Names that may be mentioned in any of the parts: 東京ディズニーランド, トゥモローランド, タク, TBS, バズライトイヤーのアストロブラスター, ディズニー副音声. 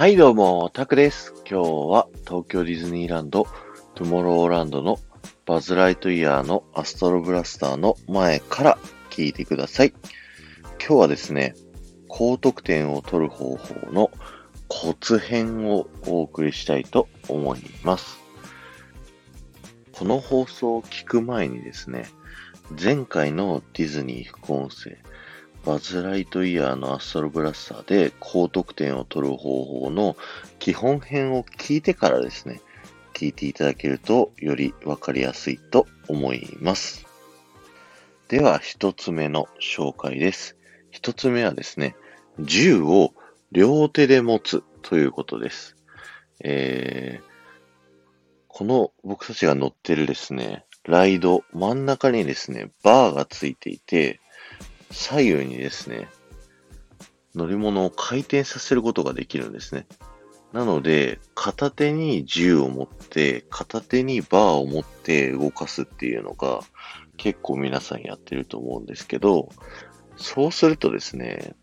はいどうも、タクです。今日は東京ディズニーランド、トゥモローランドのバズライトイヤーのアストロブラスターの前から聞いてください。今日はですね、高得点を取る方法のコツ編をお送りしたいと思います。この放送を聞く前にですね、前回のディズニー副音声、バズライトイヤーのアストロブラスターで高得点を取る方法の基本編を聞いてからですね、聞いていただけるとよりわかりやすいと思います。では一つ目の紹介です。一つ目はですね、銃を両手で持つということです。この僕たちが乗ってるですね、ライド真ん中にですね、バーがついていて、左右にですね、乗り物を回転させることができるんですね。なので、片手に銃を持って、片手にバーを持って動かすっていうのが、結構皆さんやってると思うんですけど、そうするとですね、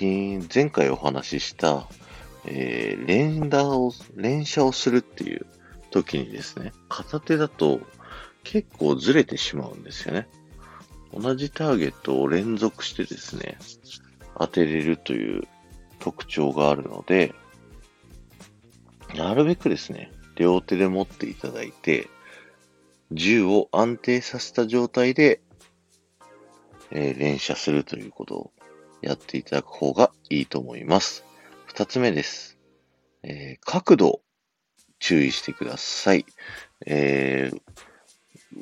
前回お話しした、連射をするっていう時にですね、片手だと結構ずれてしまうんですよね。同じターゲットを連続してですね、当てれるという特徴があるので、なるべくですね、両手で持っていただいて、銃を安定させた状態で、連射するということをやっていただく方がいいと思います。二つ目です。角度、注意してください。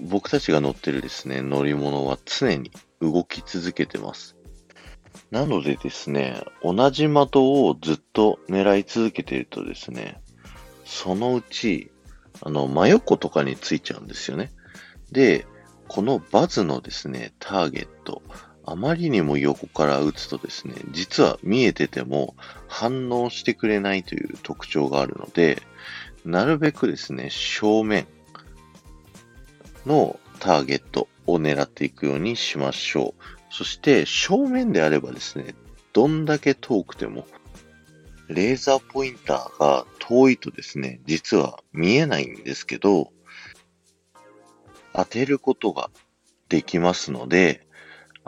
僕たちが乗ってるですね、乗り物は常に動き続けてます。なのでですね、同じ的をずっと狙い続けているとですね、そのうち、真横とかについちゃうんですよね。で、このバズのですね、ターゲット、あまりにも横から撃つとですね、実は見えてても反応してくれないという特徴があるので、なるべくですね、正面のターゲットを狙っていくようにしましょう。そして正面であればですね、どんだけ遠くてもレーザーポインターが遠いとですね、実は見えないんですけど、当てることができますので、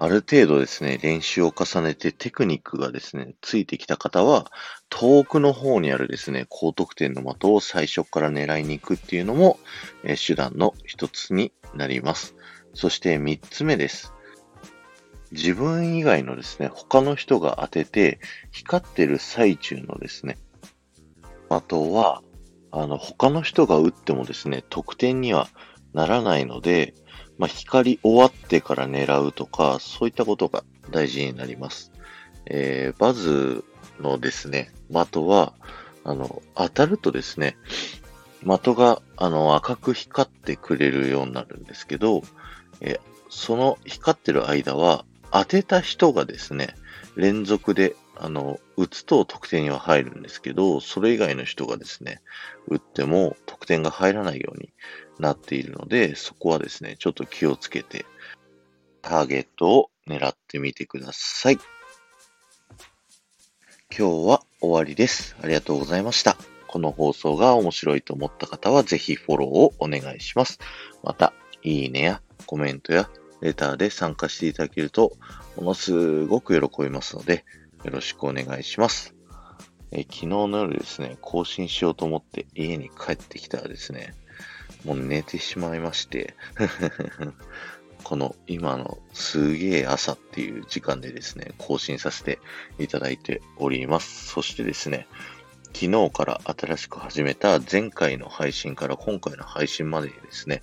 ある程度ですね、練習を重ねてテクニックがですね、ついてきた方は、遠くの方にあるですね、高得点の的を最初から狙いに行くっていうのも、手段の一つになります。そして三つ目です。自分以外のですね、他の人が当てて、光ってる最中のですね、的は、他の人が打ってもですね、得点にはならないので、光り終わってから狙うとか、そういったことが大事になります。バズのですね、的は、当たるとですね、的が、赤く光ってくれるようになるんですけど、その光ってる間は、当てた人がですね、連続で、打つと得点には入るんですけど、それ以外の人がですね、打っても得点が入らないようになっているので、そこはですね、ちょっと気をつけて、ターゲットを狙ってみてください。今日は終わりです。ありがとうございました。この放送が面白いと思った方は、ぜひフォローをお願いします。また、いいねやコメントやレターで参加していただけると、ものすごく喜びますので、よろしくお願いします。昨日の夜ですね、更新しようと思って家に帰ってきたらですね、もう寝てしまいまして、この今のすげえ朝っていう時間でですね、更新させていただいております。そしてですね、昨日から新しく始めた前回の配信から今回の配信までにですね、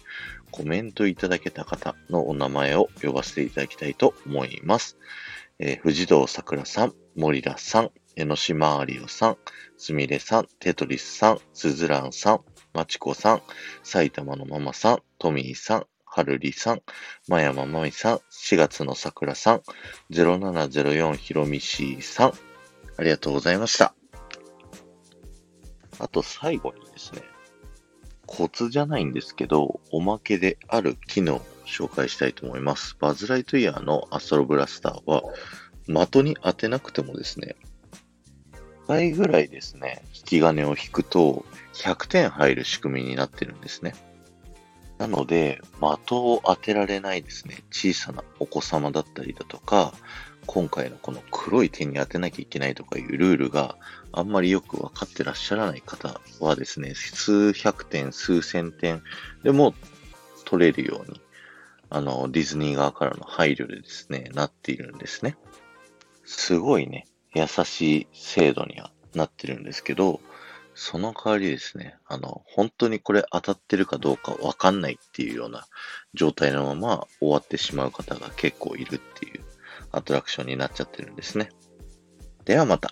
コメントいただけた方のお名前を呼ばせていただきたいと思います。藤堂さくらさん、森田さん、江ノ島有夫さん、すみれさん、テトリスさん、すずらんさん、まちこさん、埼玉のママさん、トミーさん、はるりさん、まやままみさん、4月のさくらさん、0704ひろみしーさん、ありがとうございました。あと最後にですね、コツじゃないんですけど、おまけである機能を紹介したいと思います。バズライトイヤーのアストロブラスターは、的に当てなくてもですね、回ぐらいですね、引き金を引くと100点入る仕組みになってるんですね。なので、的を当てられないですね、小さなお子様だったりだとか、今回のこの黒い点に当てなきゃいけないとかいうルールがあんまりよく分かってらっしゃらない方はですね、数百点、数千点でも取れるように、ディズニー側からの配慮でですね、なっているんですね。すごいね、優しい制度にはなってるんですけど、その代わりですね、本当にこれ当たってるかどうかわかんないっていうような状態のまま終わってしまう方が結構いるっていうアトラクションになっちゃってるんですね。ではまた。